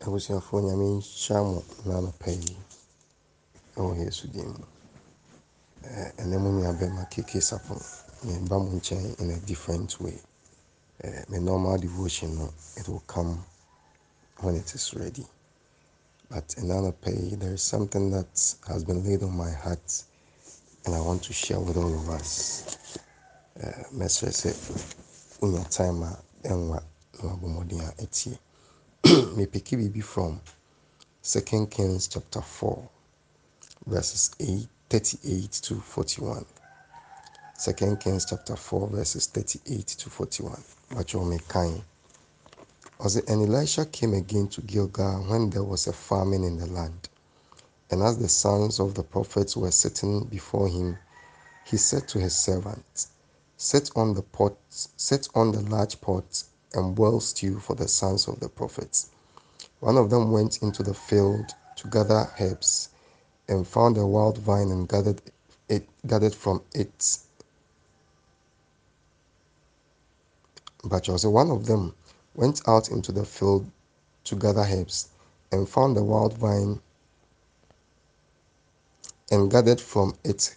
abusuafoɔ nyame nhyira mo na anɔpa yi ɛwɔ yesu din mu ɛnɛ mo nuabɛma keke sapo meba mo nkyɛn in a different way my normal devotion no it will come when it is ready. But in anɔpa yi there is something that has been laid on my heart and I want to share with all of us. Mesrɛ sɛ wonya time a ɛnwa na wabɔmmɔden a ɛtie. Me pick it from 2 Kings chapter 4 verses 38 to 41. 2 Kings chapter 4 verses 38 to 41. But you may kind. And Elisha came again to Gilgal when there was a famine in the land. And as the sons of the prophets were sitting before him, he said to his servants, Set on the large pot and boil stew for the sons of the prophets. One of them went into the field to gather herbs and found a wild vine and gathered from it. But also one of them went out into the field to gather herbs and found a wild vine and gathered from it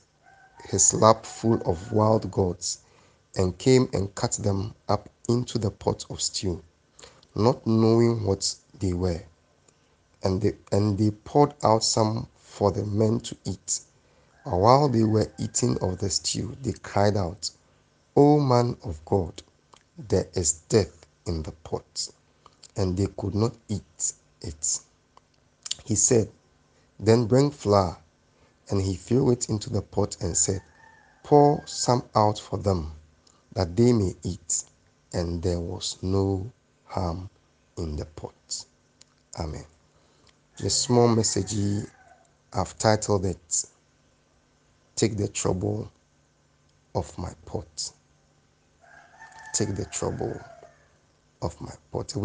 his lap full of wild gourds and came and cut them up into the pot of stew, not knowing what they were. And they poured out some for the men to eat. And while they were eating of the stew, they cried out, "O man of God, there is death in the pot." And they could not eat it. He said, "Then bring flour." And he threw it into the pot and said, "Pour some out for them, that they may eat." And there was no harm in the pot. Amen. The small message I've titled it, "Take the Trouble of My Pot." Take the trouble of my pot.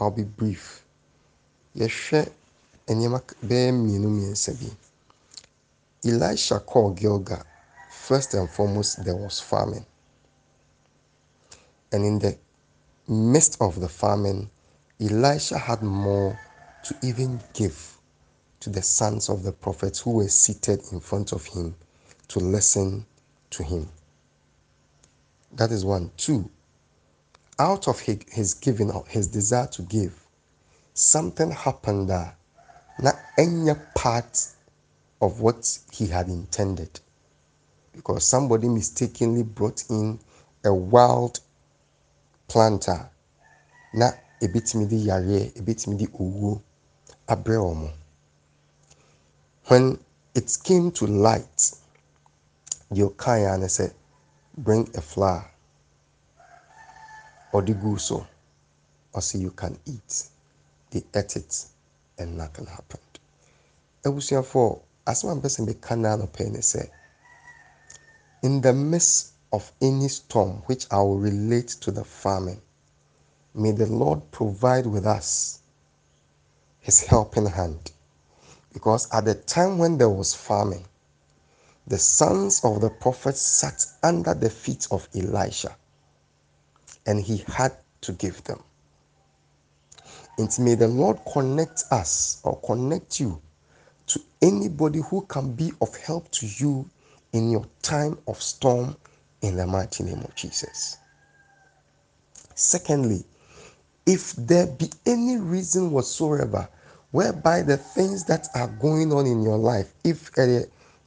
I'll be brief. Elisha called Gilgal. First and foremost, there was famine. And in the midst of the famine, Elisha had more to even give to the sons of the prophets who were seated in front of him to listen to him. That is one. Two, out of his giving, his desire to give, something happened that not any part of what he had intended. Because somebody mistakenly brought in a wild planter na ebitimi di yare ebitimi di owo abre omo. When it came to light, Yokaya said, "Bring a flower or the guso or see you can eat." They ate it and nothing happened. Ebusiafo, as one person be canal open say, in the midst of any storm, which I will relate to the famine, may the Lord provide with us his helping hand. Because at the time when there was famine, the sons of the prophets sat under the feet of Elisha, and he had to give them. And may the Lord connect us or connect you to anybody who can be of help to you in your time of storm, in the mighty name of Jesus. Secondly, if there be any reason whatsoever whereby the things that are going on in your life, if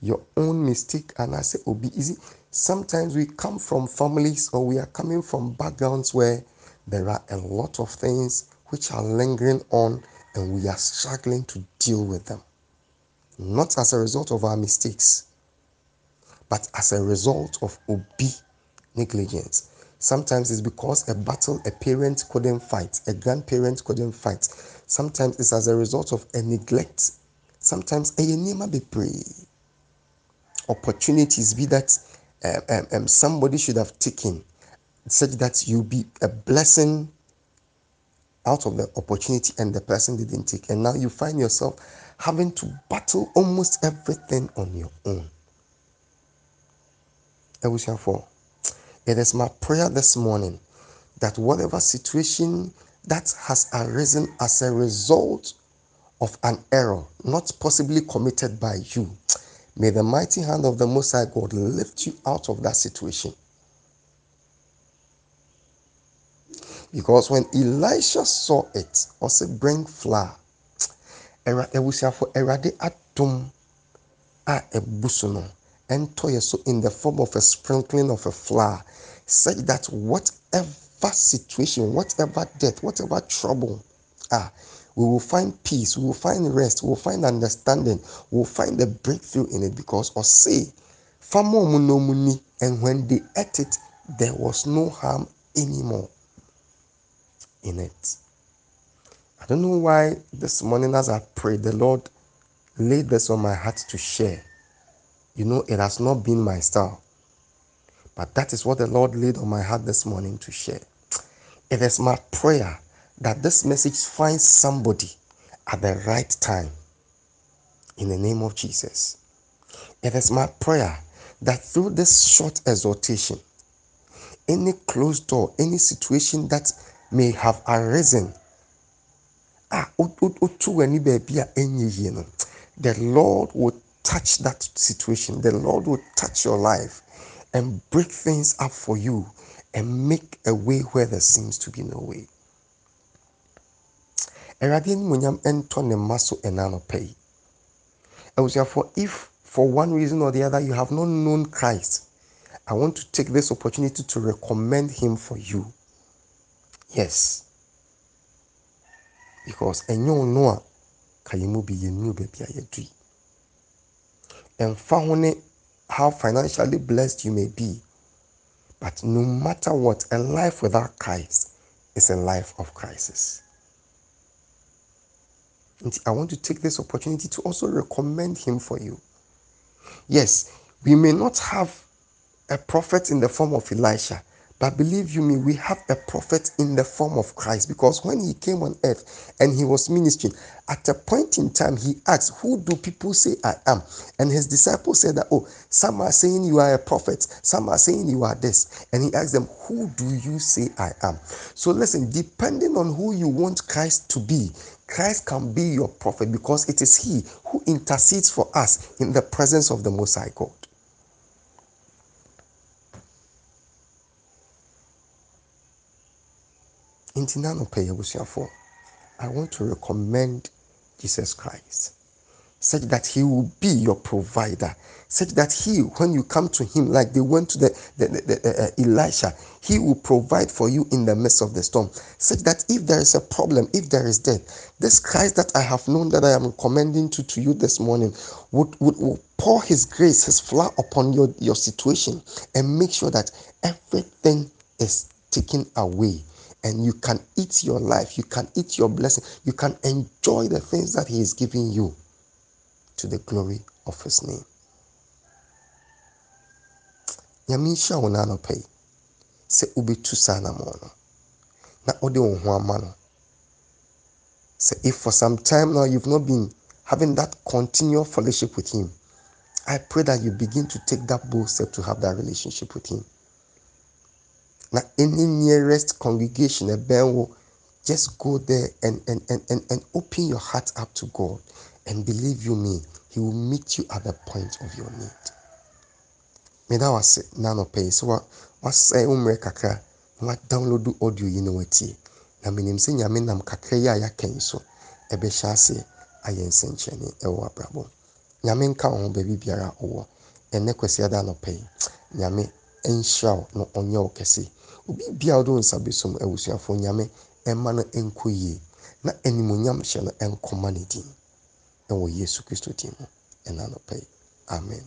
your own mistake, and I say it will be easy. Sometimes we come from families or we are coming from backgrounds where there are a lot of things which are lingering on and we are struggling to deal with them. Not as a result of our mistakes, but as a result of obi negligence. Sometimes it's because a battle a parent couldn't fight, a grandparent couldn't fight. Sometimes it's as a result of a neglect. Sometimes a name be pray. Opportunities be that somebody should have taken such that you be a blessing out of the opportunity and the person didn't take. And now you find yourself having to battle almost everything on your own. It is my prayer this morning that whatever situation that has arisen as a result of an error not possibly committed by you, may the mighty hand of the Most High God lift you out of that situation. Because when Elisha saw it, or say, bring flour, and so in the form of a sprinkling of a flour, say that whatever situation, whatever death, whatever trouble, we will find peace, we will find rest, we will find understanding, we will find the breakthrough in it. Because, or say, and when they ate it, there was no harm anymore in it. I don't know why this morning as I prayed, the Lord laid this on my heart to share. You know, it has not been my style, but that is what the Lord laid on my heart this morning to share. It is my prayer that this message finds somebody at the right time, in the name of Jesus. It is my prayer that through this short exhortation, any closed door, any situation that may have arisen, the Lord will touch that situation. The Lord will touch your life and break things up for you and make a way where there seems to be no way. If for one reason or the other you have not known Christ, I want to take this opportunity to recommend him for you. Yes, because enyo noa kayimu bi yenu bebi ayedui. And found how financially blessed you may be, but no matter what, a life without Christ is a life of crisis. And I want to take this opportunity to also recommend him for you. Yes, we may not have a prophet in the form of Elisha, but believe you me, we have a prophet in the form of Christ. Because when he came on earth and he was ministering, at a point in time, he asked, who do people say I am? And his disciples said that, oh, some are saying you are a prophet. Some are saying you are this. And he asked them, who do you say I am? So listen, depending on who you want Christ to be, Christ can be your prophet, because it is he who intercedes for us in the presence of the Most High God. I want to recommend Jesus Christ, such that he will be your provider, such that he, when you come to him, like they went to the Elisha, he will provide for you in the midst of the storm, such that if there is a problem, if there is death, this Christ that I have known, that I am recommending to you this morning, would pour his grace, his flour upon your situation, and make sure that everything is taken away. And you can eat your life, you can eat your blessing, you can enjoy the things that he is giving you to the glory of his name. Yamisha onano pay. Se ubi tu sana mono. Na ode onhuamano. Say if for some time now you've not been having that continual fellowship with him, I pray that you begin to take that bold step to have that relationship with him. Now, any nearest congregation, a bell, just go there and open your heart up to God. And believe you me, he will meet you at the point of your need. Me that was nano pay. So what say kakra? What download the audio you know it? Na me nimse nyame nam kakra ya kenso. Ebe shase ayensencheni ewa brabo. Nyame nka ho baby biara owo. Ene kwesi ada no pay. Nyame enshao no onyo kesi. Obi bia odo nsabesom awusuafo nyame emma no enkoyie na animonyam hye no enkomane din. Ewo Yesu Kristo din. Enanopai. Amen.